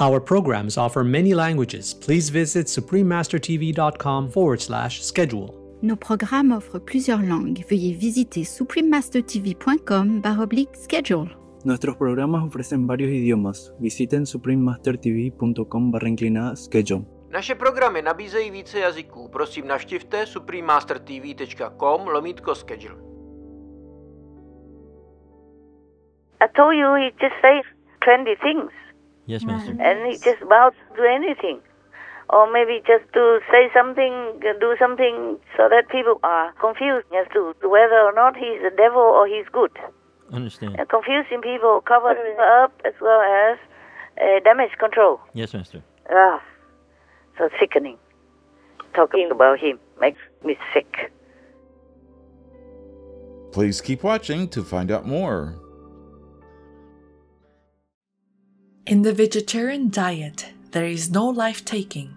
Our programs offer many languages. Please visit suprememastertv.com/schedule. Nos programmes offrent plusieurs langues. Veuillez visiter suprememastertv.com/schedule. Nuestros programas ofrecen varios idiomas. Visiten suprememastertv.com/schedule. Naše programy nabízejí více jazyků. Prosím navštivte suprememastertv.com/schedule. I told you he just says 20 things. Yes, Master. And he just about do anything. Or maybe just to say something, do something, so that people are confused as to whether or not he's a devil or he's good. Understand. And confusing people covered up as well as damage control. Yes, Master. Ah, so sickening. Talking about him makes me sick. Please keep watching to find out more. In the vegetarian diet, there is no life-taking.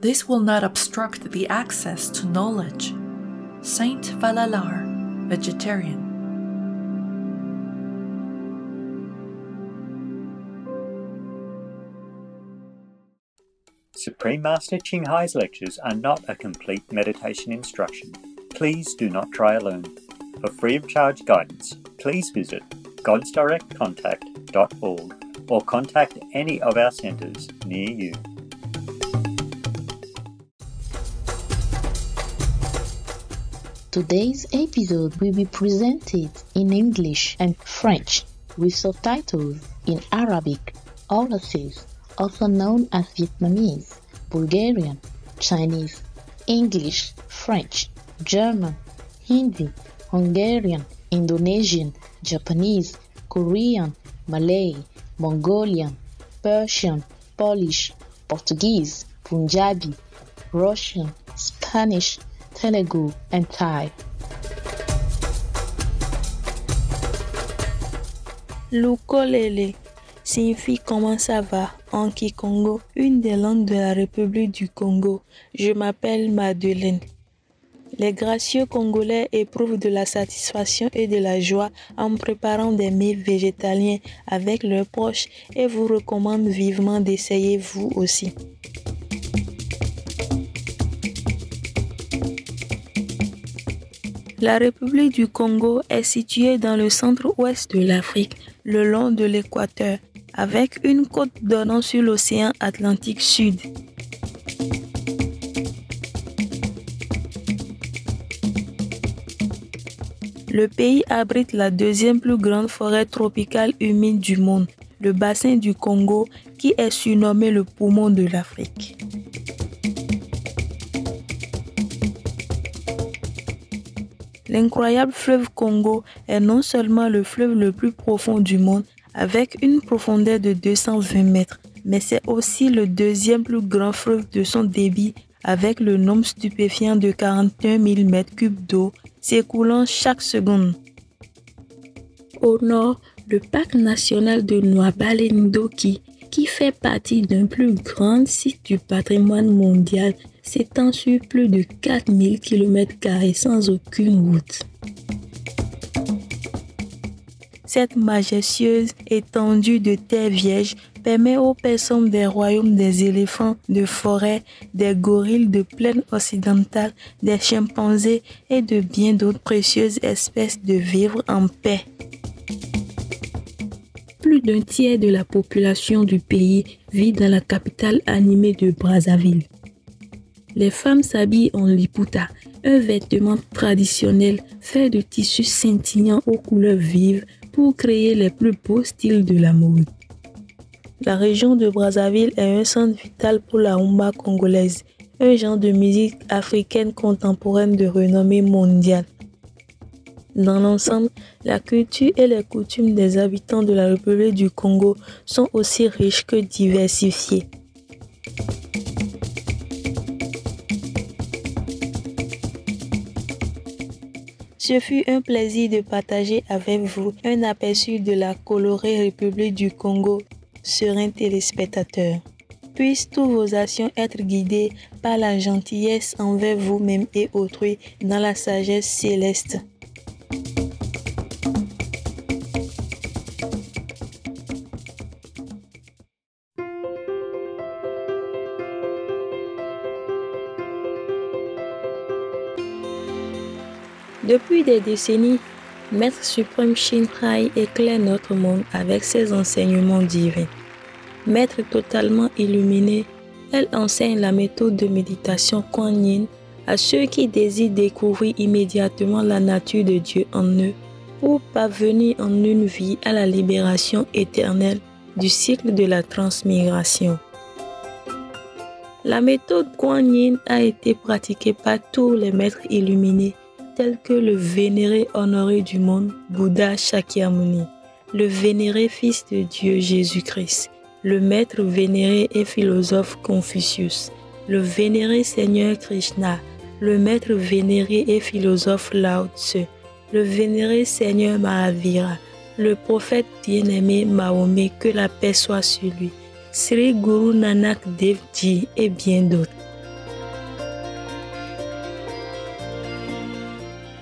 This will not obstruct the access to knowledge. Saint Valalar, vegetarian. Supreme Master Ching Hai's lectures are not a complete meditation instruction. Please do not try alone. For free of charge guidance, please visit godsdirectcontact.org. or contact any of our centres near you. Today's episode will be presented in English and French with subtitles in Arabic, Olasis, also known as Vietnamese, Bulgarian, Chinese, English, French, German, Hindi, Hungarian, Indonesian, Japanese, Korean, Malay, Mongolian, Persian, Polish, Portuguese, Punjabi, Russian, Spanish, Telugu, and Thai. Lukolele signifie comment ça va en Kikongo, une des langues de la République du Congo. Je m'appelle Madeleine. Les gracieux Congolais éprouvent de la satisfaction et de la joie en préparant des mets végétaliens avec leurs proches et vous recommandent vivement d'essayer vous aussi. La République du Congo est située dans le centre-ouest de l'Afrique, le long de l'équateur, avec une côte donnant sur l'océan Atlantique Sud. Le pays abrite la deuxième plus grande forêt tropicale humide du monde, le bassin du Congo, qui est surnommé le poumon de l'Afrique. L'incroyable fleuve Congo est non seulement le fleuve le plus profond du monde, avec une profondeur de 220 mètres, mais c'est aussi le deuxième plus grand fleuve de son débit, avec le nombre stupéfiant de 41 000 m3 d'eau s'écoulant chaque seconde. Au nord, le parc national de Noabalendoki, qui fait partie d'un plus grand site du patrimoine mondial, s'étend sur plus de 4000 km² sans aucune route. Cette majestueuse étendue de terre vierge permet aux personnes des royaumes des éléphants de forêt, des gorilles de plaine occidentale, des chimpanzés et de bien d'autres précieuses espèces de vivre en paix. Plus d'un tiers de la population du pays vit dans la capitale animée de Brazzaville. Les femmes s'habillent en liputa, un vêtement traditionnel fait de tissus scintillants aux couleurs vives pour créer les plus beaux styles de la mode. La région de Brazzaville est un centre vital pour la rumba congolaise, un genre de musique africaine contemporaine de renommée mondiale. Dans l'ensemble, la culture et les coutumes des habitants de la République du Congo sont aussi riches que diversifiées. Ce fut un plaisir de partager avec vous un aperçu de la colorée République du Congo, sereins téléspectateurs. Puissent toutes vos actions être guidées par la gentillesse envers vous-même et autrui dans la sagesse céleste. Depuis des décennies, Maître Suprême Shin Hai éclaire notre monde avec ses enseignements divins. Maître totalement illuminé, elle enseigne la méthode de méditation Kuan Yin à ceux qui désirent découvrir immédiatement la nature de Dieu en eux pour parvenir en une vie à la libération éternelle du cycle de la transmigration. La méthode Kuan Yin a été pratiquée par tous les maîtres illuminés tels que le vénéré honoré du monde, Bouddha Shakyamuni, le vénéré fils de Dieu Jésus-Christ, le maître vénéré et philosophe Confucius, le vénéré Seigneur Krishna, le maître vénéré et philosophe Lao Tse, le vénéré Seigneur Mahavira, le prophète bien-aimé Mahomet, que la paix soit sur lui, Sri Guru Nanak Dev Ji et bien d'autres.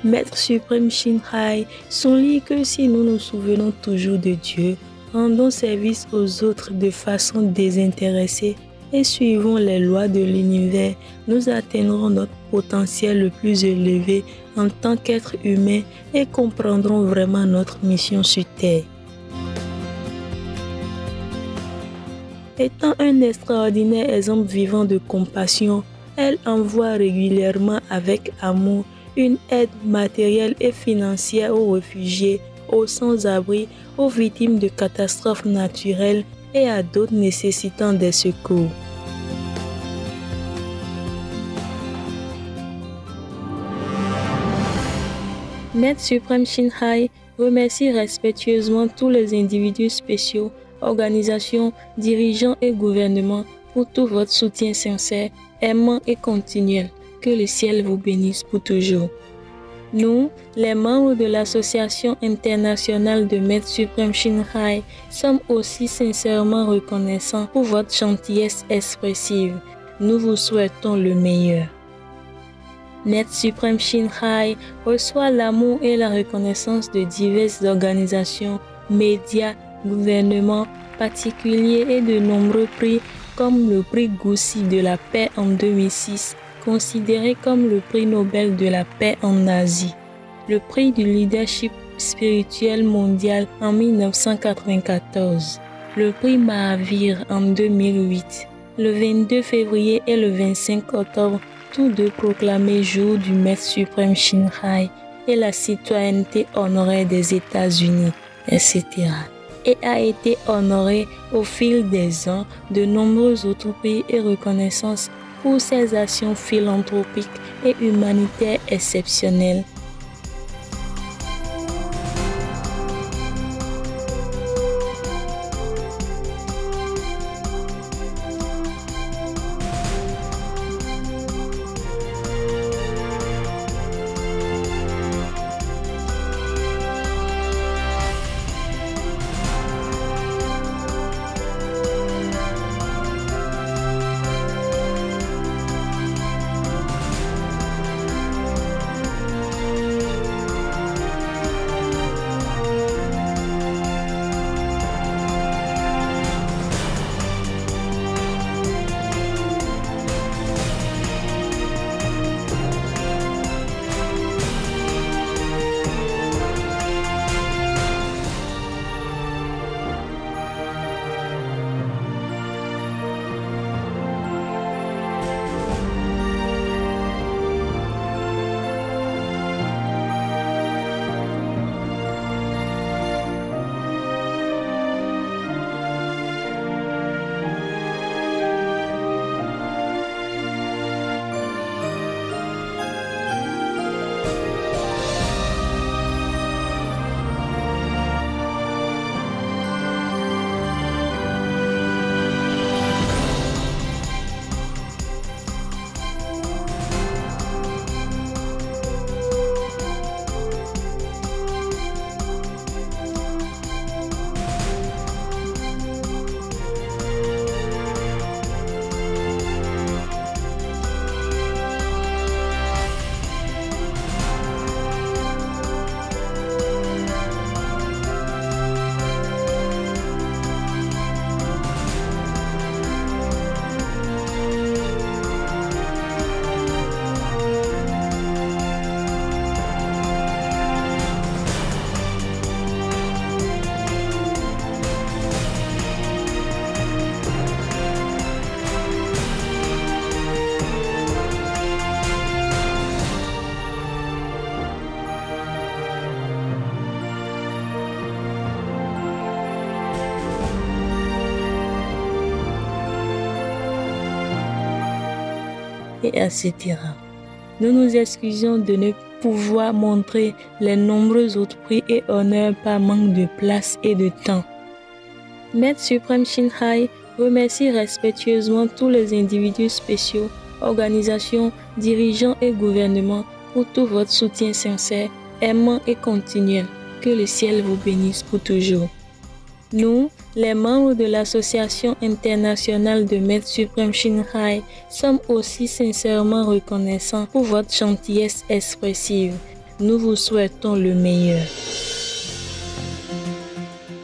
Maître Suprême Shin Hai souligne que si nous nous souvenons toujours de Dieu, rendons service aux autres de façon désintéressée et suivons les lois de l'univers, nous atteindrons notre potentiel le plus élevé en tant qu'êtres humains et comprendrons vraiment notre mission sur Terre. Étant un extraordinaire exemple vivant de compassion, elle envoie régulièrement avec amour une aide matérielle et financière aux réfugiés, aux sans-abri, aux victimes de catastrophes naturelles et à d'autres nécessitant des secours. Maître Suprême Shin Hai remercie respectueusement tous les individus spéciaux, organisations, dirigeants et gouvernements pour tout votre soutien sincère, aimant et continuel. Que le ciel vous bénisse pour toujours. Nous, les membres de l'Association internationale de Maître Suprême Shin Hai, sommes aussi sincèrement reconnaissants pour votre gentillesse expressive. Nous vous souhaitons le meilleur. Maître Suprême Shin Hai reçoit l'amour et la reconnaissance de diverses organisations, médias, gouvernements, particuliers et de nombreux prix comme le prix Goussi de la paix en 2006, considéré comme le prix Nobel de la paix en Asie, le prix du leadership spirituel mondial en 1994, le prix Mahavira en 2008, le 22 février et le 25 octobre, tous deux proclamés jour du Maître Suprême Shin Hai et la citoyenneté honorée des États-Unis, etc. et a été honoré au fil des ans de nombreux autres prix et reconnaissances pour ses actions philanthropiques et humanitaires exceptionnelles. et etc. Nous nous excusons de ne pouvoir montrer les nombreux autres prix et honneurs par manque de place et de temps. Maître Suprême Shin Hai remercie respectueusement tous les individus spéciaux, organisations, dirigeants et gouvernements pour tout votre soutien sincère, aimant et continuel. Que le ciel vous bénisse pour toujours. Nous, les membres de l'Association internationale de Maîtres Suprêmes Shin Hai, sommes aussi sincèrement reconnaissants pour votre gentillesse expressive. Nous vous souhaitons le meilleur.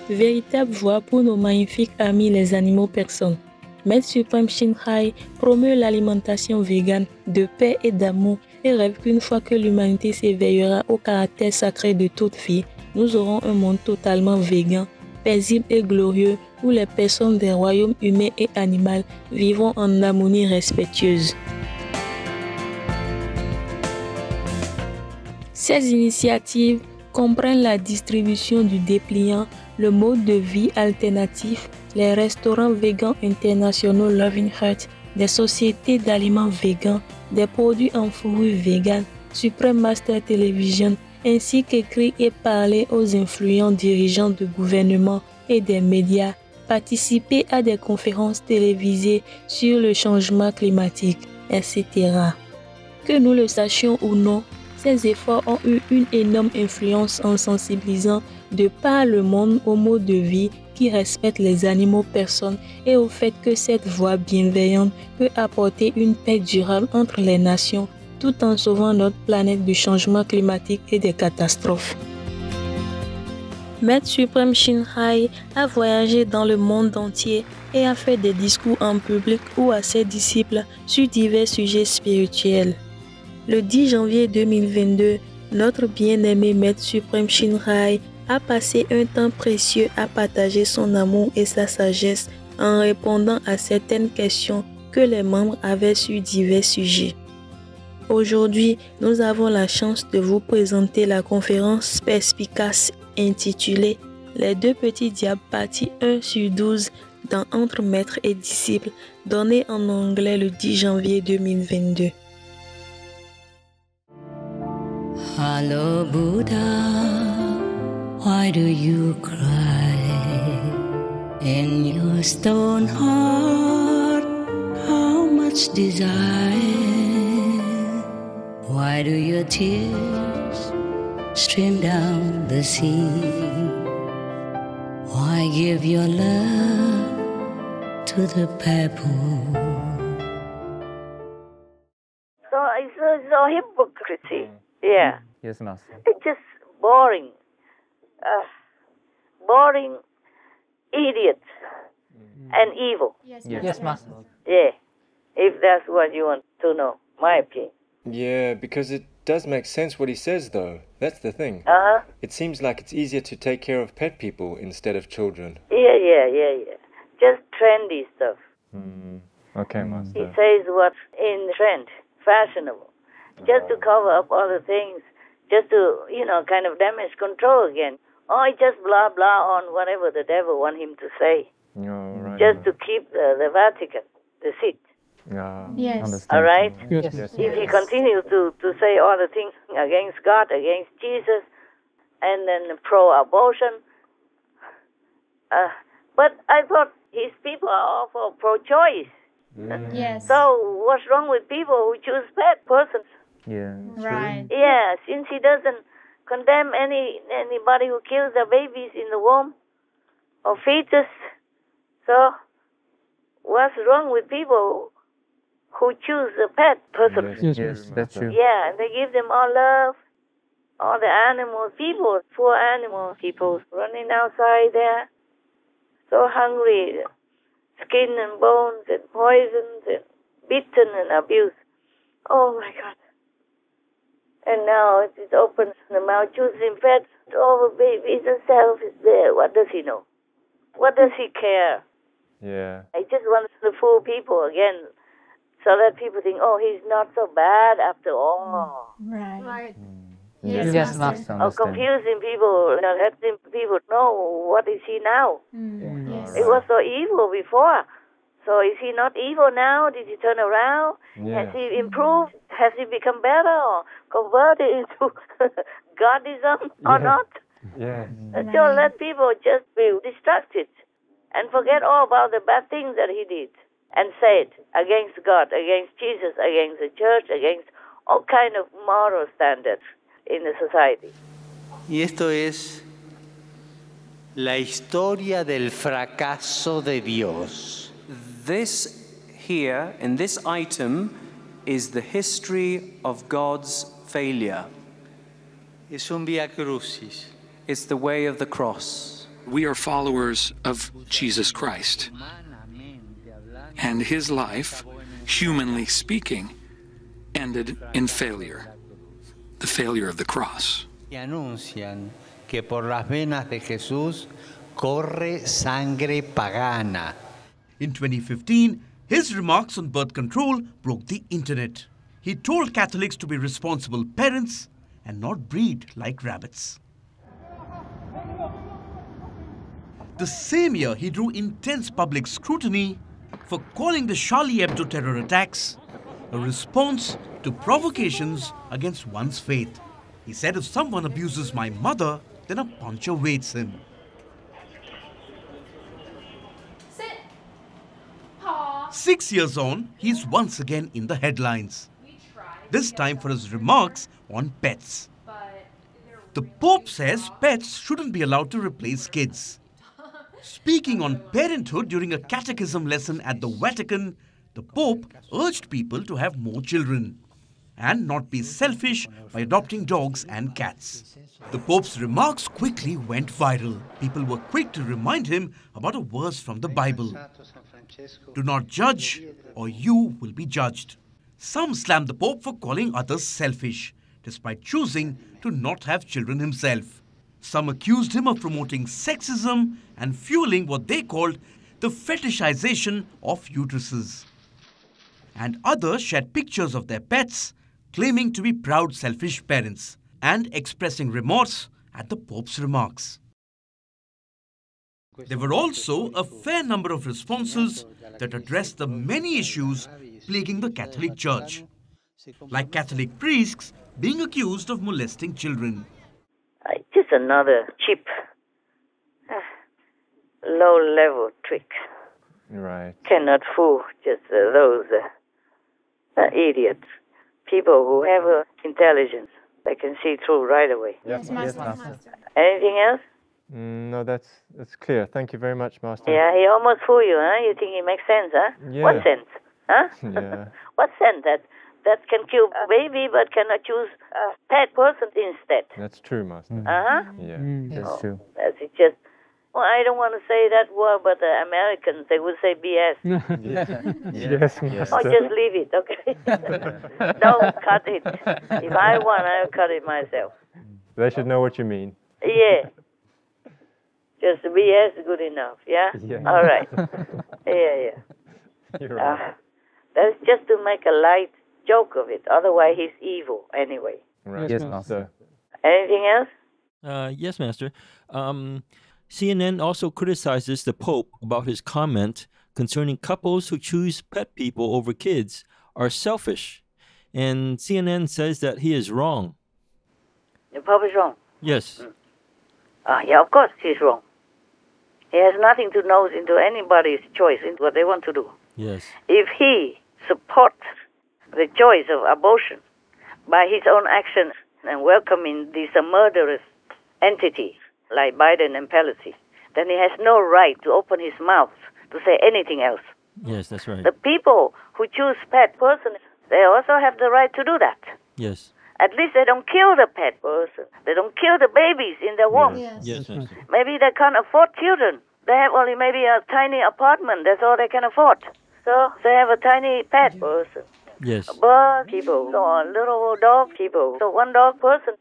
Véritable voix pour nos magnifiques amis les animaux personnes. Maître Suprême Shin Hai promeut l'alimentation végane de paix et d'amour et rêve qu'une fois que l'humanité s'éveillera au caractère sacré de toute vie, nous aurons un monde totalement végan, paisible et glorieux où les personnes des royaumes humains et animaux vivront en harmonie respectueuse. Ces initiatives comprennent la distribution du dépliant, le mode de vie alternatif, les restaurants végans internationaux Loving Heart, des sociétés d'aliments végans, des produits en fourrure végane, Supreme Master Television, ainsi qu'écrit et parler aux influents dirigeants de gouvernements et des médias, participer à des conférences télévisées sur le changement climatique, etc. Que nous le sachions ou non, ces efforts ont eu une énorme influence en sensibilisant de par le monde au mode de vie qui respecte les animaux personnes et au fait que cette voie bienveillante peut apporter une paix durable entre les nations, tout en sauvant notre planète du changement climatique et des catastrophes. Maître Suprême Shin Hai a voyagé dans le monde entier et a fait des discours en public ou à ses disciples sur divers sujets spirituels. Le 10 janvier 2022, notre bien-aimé Maître Suprême Shin Hai a passé un temps précieux à partager son amour et sa sagesse en répondant à certaines questions que les membres avaient sur divers sujets. Aujourd'hui, nous avons la chance de vous présenter la conférence perspicace intitulée « Les deux petits diables » partie 1/12 dans Entre maîtres et disciples, donnée en anglais le 10 janvier 2022. Hello Buddha, why do you cry? In your stone heart, how much desire? Why do your tears stream down the sea? Why give your love to the pebble? So hypocrisy. Yeah. Yes, Mas. It's just boring. Boring, idiot, and evil. Yes, Mas. Yeah. If that's what you want to know, my opinion. Yeah, because it does make sense what he says, though. That's the thing. It seems like it's easier to take care of pet people instead of children. Yeah. Just trendy stuff. Okay, Master. He says what's in trend, fashionable. Just to cover up all the things, just to, kind of damage control again. Or just blah, blah on whatever the devil want him to say. Right, just to keep the Vatican, the seat. Yes. All right? Yes. If he continues to say all the things against God, against Jesus, and then pro-abortion. But I thought his people are all for pro-choice. Yes. So what's wrong with people who choose bad persons? Yeah. Right. Yeah, since he doesn't condemn anybody who kills their babies in the womb or fetus. So what's wrong with people who choose a pet person? Yes, that's true. Yeah, and they give them all love, all the animal people, poor animal people running outside there, so hungry, skin and bones and poisoned and beaten and abused. Oh my God. And now it opens the mouth, choosing pets over babies and self is there. What does he know? What does he care? Yeah. He just wants to fool people again. So that people think, he's not so bad after all. Right. Yes, Master. Or confusing people, helping people know what is he now. Yes. It was so evil before. So is he not evil now? Did he turn around? Yeah. Has he improved? Has he become better or converted into Godism or not? Yeah. Don't let people just be distracted and forget all about the bad things that he did and said against God, against Jesus, against the church, against all kind of moral standards in the society. Y esto es la historia del fracaso de Dios. This here, in this item, is the history of God's failure. Es un via crucis. It's the way of the cross. We are followers of Jesus Christ. And his life, humanly speaking, ended in failure, the failure of the cross. Anuncian que por las venas de Jesús corre sangre pagana. In 2015, his remarks on birth control broke the internet. He told Catholics to be responsible parents and not breed like rabbits. The same year, he drew intense public scrutiny for calling the Charlie Hebdo terror attacks a response to provocations against one's faith. He said, if someone abuses my mother, then a punch awaits him. Six years on, he's once again in the headlines, this time for his remarks on pets. The Pope says pets shouldn't be allowed to replace kids. Speaking on parenthood during a catechism lesson at the Vatican, the Pope urged people to have more children and not be selfish by adopting dogs and cats. The Pope's remarks quickly went viral. People were quick to remind him about a verse from the Bible. Do not judge, or you will be judged. Some slammed the Pope for calling others selfish, despite choosing to not have children himself. Some accused him of promoting sexism and fueling what they called the fetishization of uteruses. And others shared pictures of their pets, claiming to be proud, selfish parents and expressing remorse at the Pope's remarks. There were also a fair number of responses that addressed the many issues plaguing the Catholic Church, like Catholic priests being accused of molesting children. Just another cheap, low-level trick. Right. Cannot fool just those idiots, people who have intelligence. They can see through right away. Yes, Master. Anything else? No, that's clear. Thank you very much, Master. Yeah, he almost fooled you, huh? You think he makes sense, huh? Yeah. What sense? Huh? Yeah. What sense that can kill a baby but cannot choose a pet person instead? That's true, Master. Yeah, that's true. That's it, just... Well, I don't want to say that word, but the Americans, they would say BS. Yes, Master. Or just leave it, okay? Don't cut it. If I want, I'll cut it myself. They should know what you mean. Yeah. Just BS is good enough, yeah? All right. Yeah. You're right. That's just to make a light joke of it. Otherwise, he's evil anyway. Right. Yes, Master. Anything else? Yes, Master. CNN also criticizes the Pope about his comment concerning couples who choose pet people over kids are selfish. And CNN says that he is wrong. The Pope is wrong? Yes. Yeah, of course he's wrong. He has nothing to know into anybody's choice, into what they want to do. Yes. If he supports the choice of abortion by his own actions and welcoming this murderous entity, like Biden and Pelosi, then he has no right to open his mouth to say anything else. Yes, that's right. The people who choose pet person, they also have the right to do that. Yes. At least they don't kill the pet person. They don't kill the babies in their womb. Yes. Maybe they can't afford children. They have only maybe a tiny apartment. That's all they can afford. So they have a tiny pet person. Yes. A bird people or a little dog people. So one dog person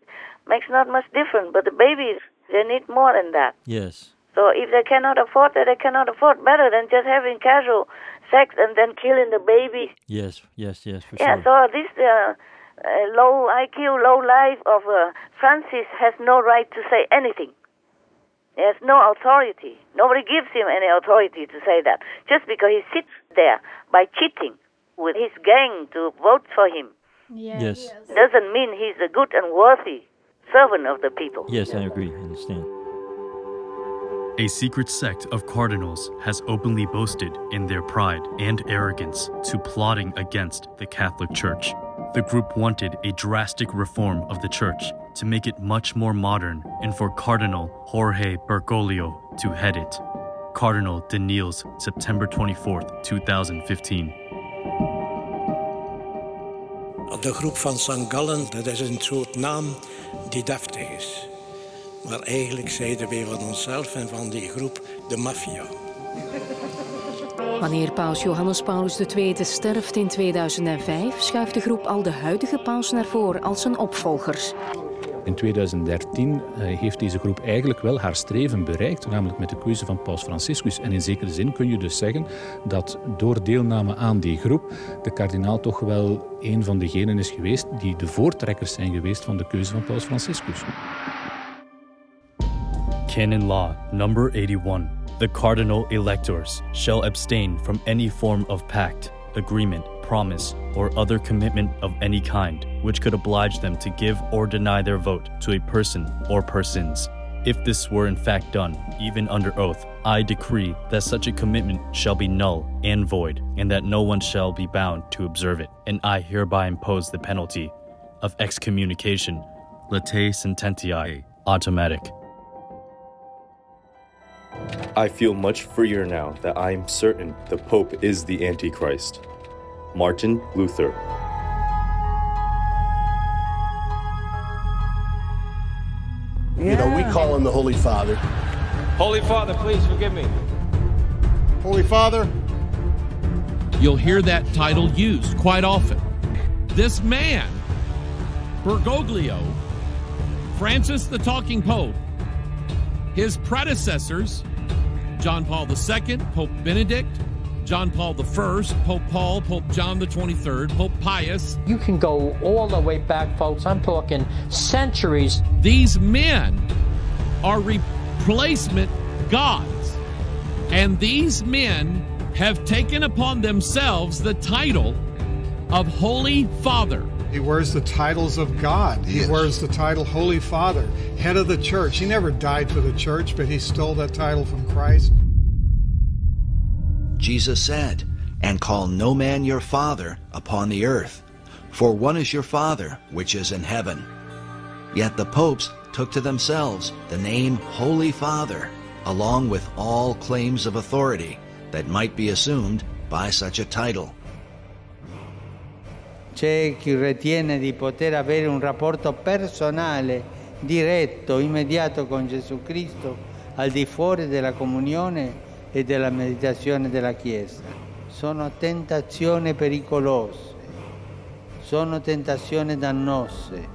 makes not much difference, but the babies, they need more than that. Yes. So if they cannot afford that, they cannot afford better than just having casual sex and then killing the baby. Yes, for sure. Yeah, so this low IQ, low life of Francis has no right to say anything. He has no authority. Nobody gives him any authority to say that. Just because he sits there by cheating with his gang to vote for him, yes, doesn't mean he's a good and worthy servant of the people. Yes, I agree. I understand. A secret sect of cardinals has openly boasted in their pride and arrogance to plotting against the Catholic Church. The group wanted a drastic reform of the church to make it much more modern and for Cardinal Jorge Bergoglio to head it. Cardinal denials September 24, 2015. De groep van St. Gallen, dat is een soort naam die deftig is. Maar eigenlijk zeiden wij van onszelf en van die groep de maffia. Wanneer paus Johannes Paulus II sterft in 2005, schuift de groep al de huidige paus naar voren als zijn opvolgers. In 2013 heeft deze groep eigenlijk wel haar streven bereikt, namelijk met de keuze van paus Franciscus. En in zekere zin kun je dus zeggen dat door deelname aan die groep de kardinaal toch wel een van degenen is geweest die de voortrekkers zijn geweest van de keuze van paus Franciscus. Canon Law number 81. The cardinal electors shall abstain from any form of pact, agreement, promise, or other commitment of any kind, which could oblige them to give or deny their vote to a person or persons. If this were in fact done, even under oath, I decree that such a commitment shall be null and void, and that no one shall be bound to observe it, and I hereby impose the penalty of excommunication, latae sententiae, automatic. I feel much freer now that I am certain the Pope is the Antichrist. Martin Luther. Yeah. You know, we call him the Holy Father. Holy Father, please forgive me. Holy Father. You'll hear that title used quite often. This man, Bergoglio, Francis the Talking Pope, his predecessors, John Paul II, Pope Benedict, John Paul I, Pope Paul, Pope John XXIII, Pope Pius. You can go all the way back, folks. I'm talking centuries. These men are replacement gods. And these men have taken upon themselves the title of Holy Father. He wears the titles of God. He wears the title Holy Father, head of the church. He never died for the church, but he stole that title from Christ. Jesus said, "And call no man your father upon the earth, for one is your Father which is in heaven." Yet the popes took to themselves the name Holy Father, along with all claims of authority that might be assumed by such a title. C'è chi ritiene di poter avere un rapporto personale, diretto, immediato con Gesù Cristo, al di fuori della comunione e della meditazione della Chiesa. Sono tentazioni pericolose, sono tentazioni dannose.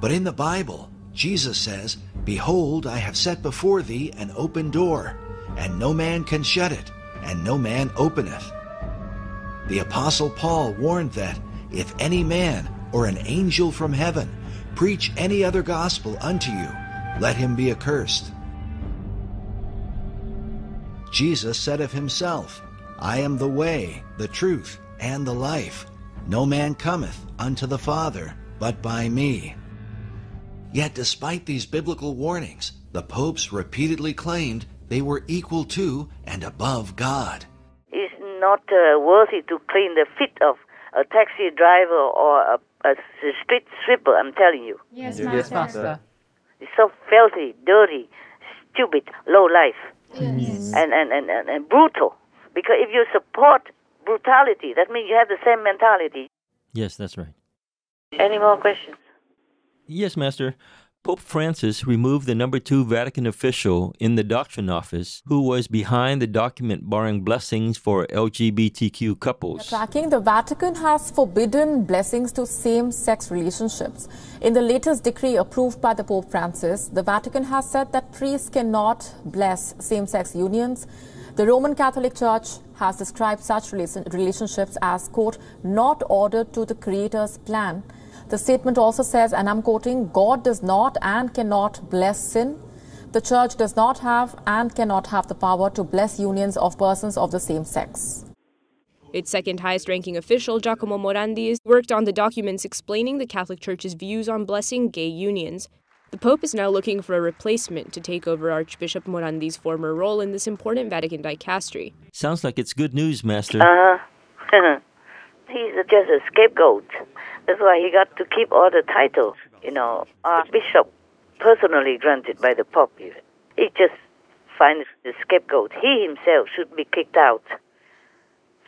But in the Bible, Jesus says, "Behold, I have set before thee an open door, and no man can shut it, and no man openeth." The Apostle Paul warned that, "If any man or an angel from heaven preach any other gospel unto you, let him be accursed." Jesus said of himself, "I am the way, the truth, and the life. No man cometh unto the Father but by me." Yet despite these biblical warnings, the popes repeatedly claimed they were equal to and above God. He's not worthy to clean the feet of a taxi driver or a street stripper, I'm telling you. Yes, Master. It's so filthy, dirty, stupid, low life, yes. And brutal. Because if you support brutality, that means you have the same mentality. Yes, that's right. Any more questions? Yes, Master. Pope Francis removed the number 2 Vatican official in the doctrine office who was behind the document barring blessings for LGBTQ couples. Tracking, the Vatican has forbidden blessings to same-sex relationships. In the latest decree approved by the Pope Francis, the Vatican has said that priests cannot bless same-sex unions. The Roman Catholic Church has described such relationships as, quote, not ordered to the Creator's plan. The statement also says, and I'm quoting, "God does not and cannot bless sin. the Church does not have and cannot have the power to bless unions of persons of the same sex. Its second highest-ranking official, Giacomo Morandi, worked on the documents explaining the Catholic Church's views on blessing gay unions. The Pope is now looking for a replacement to take over Archbishop Morandi's former role in this important Vatican dicastery. Sounds like it's good news, Master. He's just a scapegoat. That's why he got to keep all the titles, you know, Archbishop personally granted by the Pope. He just finds the scapegoat. He himself should be kicked out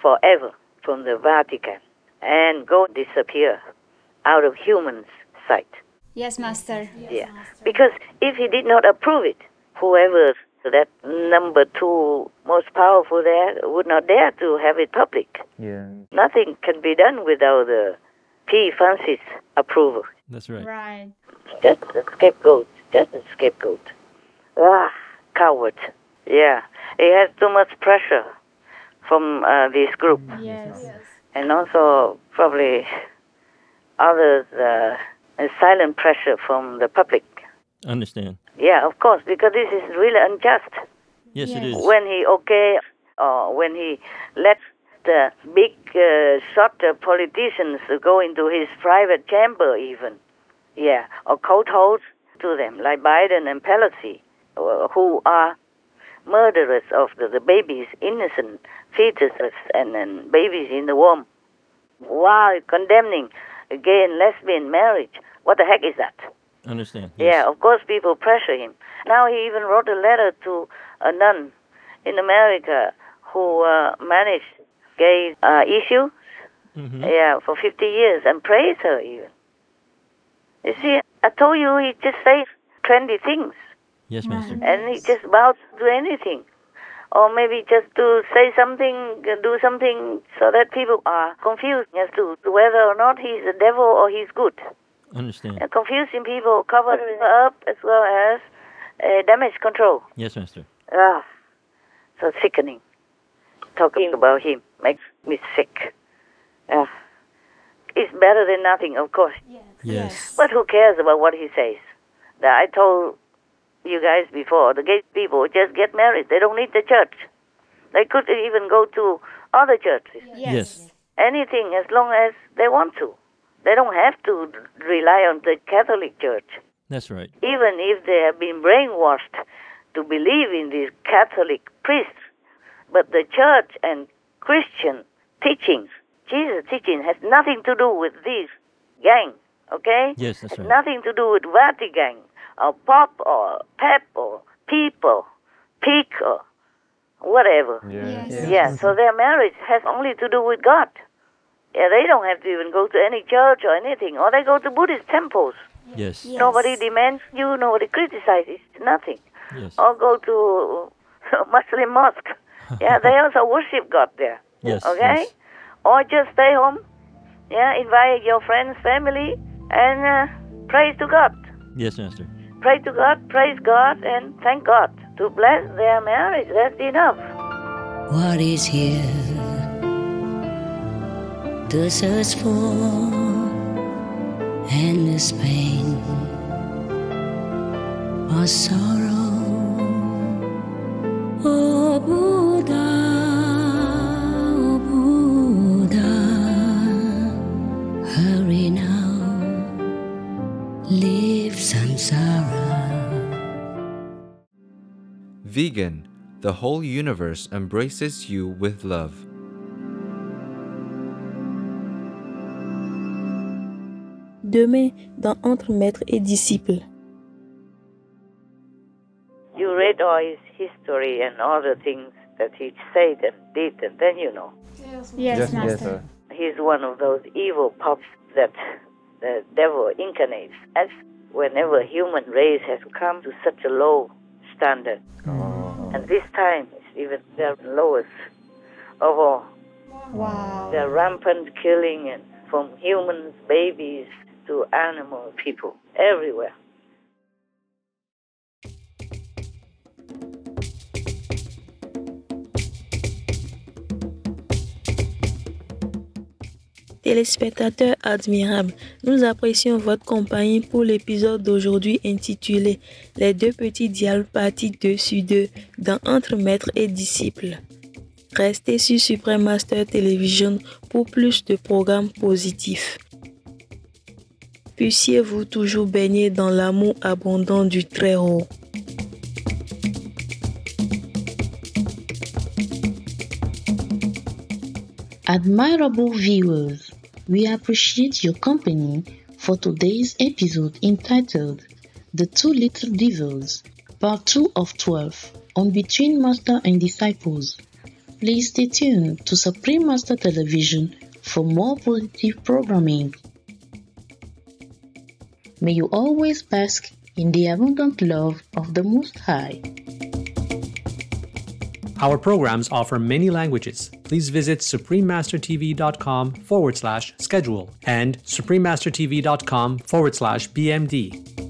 forever from the Vatican and go disappear out of human sight. Yes, Master. Yes, yeah, Master. Because if he did not approve it, whoever that number two most powerful there would not dare to have it public. Yeah. Nothing can be done without the P. Francis approval. That's right. Right. Just a scapegoat. Just a scapegoat. Ah, coward. Yeah. He has too much pressure from this group. Yes. Yes. And also probably others, silent pressure from the public. Understand. Yeah, of course, because this is really unjust. Yes, it is. When he when he lets the big shot politicians go into his private chamber even, yeah, or cold holds to them, like Biden and Pelosi, who are murderers of the babies, innocent fetuses and babies in the womb, while condemning gay and lesbian marriage. What the heck is that? Understand. Yes. Yeah, of course people pressure him. Now he even wrote a letter to a nun in America who managed gay issues for 50 years and praised her even. You see, I told you he just says trendy things. Yes, Master. And he just bows to anything. Or maybe just to say something, do something so that people are confused as to whether or not he's the devil or he's good. Understand. And confusing people, covered up as well as damage control. Yes, Master. Ah, so sickening. Talking about him makes me sick. It's better than nothing, of course. Yes. But who cares about what he says? I told you guys before, the gay people just get married. They don't need the church. They could even go to other churches. Yes. Anything, as long as they want to. They don't have to rely on the Catholic Church. That's right. Even if they have been brainwashed to believe in these Catholic priests. But the Church and Christian teachings, Jesus' teaching, has nothing to do with this gang, okay? Yes, that's right. Nothing to do with Vatican, or Pope, or Pep, or people, peak, or whatever. Yes. Yes. Yeah, so their marriage has only to do with God. Yeah, they don't have to even go to any church or anything, or they go to Buddhist temples. Yes. Yes. Nobody demands you, nobody criticizes, nothing. Yes. Or go to Muslim mosque. Yeah, they also worship God there. Yes. Okay? Yes. Or just stay home, yeah, invite your friends, family, and pray to God. Yes, Master. Pray to God, praise God, and thank God to bless their marriage. That's enough. What is here? The search for endless pain or sorrow or Buddha, oh Buddha, hurry now, leave samsara. Vegan, the whole universe embraces you with love. Demain dans Entre Maître et Disciple. You read all his history and all the things that he said and did, and then you know. Yes, Master. He's one of those evil pops that the devil incarnates as whenever human race has come to such a low standard. Oh. And this time it's even the lowest of all. Wow. The rampant killing and from humans, babies, to animal people everywhere. téléspectateurs admirables, nous apprécions votre compagnie pour l'épisode d'aujourd'hui intitulé « Les deux petits dialogues partie 2/2 » dans Entre maîtres et disciples. Restez sur Supreme Master Television pour plus de programmes positifs. Puissiez-vous toujours baigner dans l'amour abondant du Très-Haut. Admirable viewers, we appreciate your company for today's episode entitled The Two Little Devils, Part 2 of 12 on Between Master and Disciples. Please stay tuned to Supreme Master Television for more positive programming. May you always bask in the abundant love of the Most High. Our programs offer many languages. Please visit suprememastertv.com/schedule and suprememastertv.com/BMD.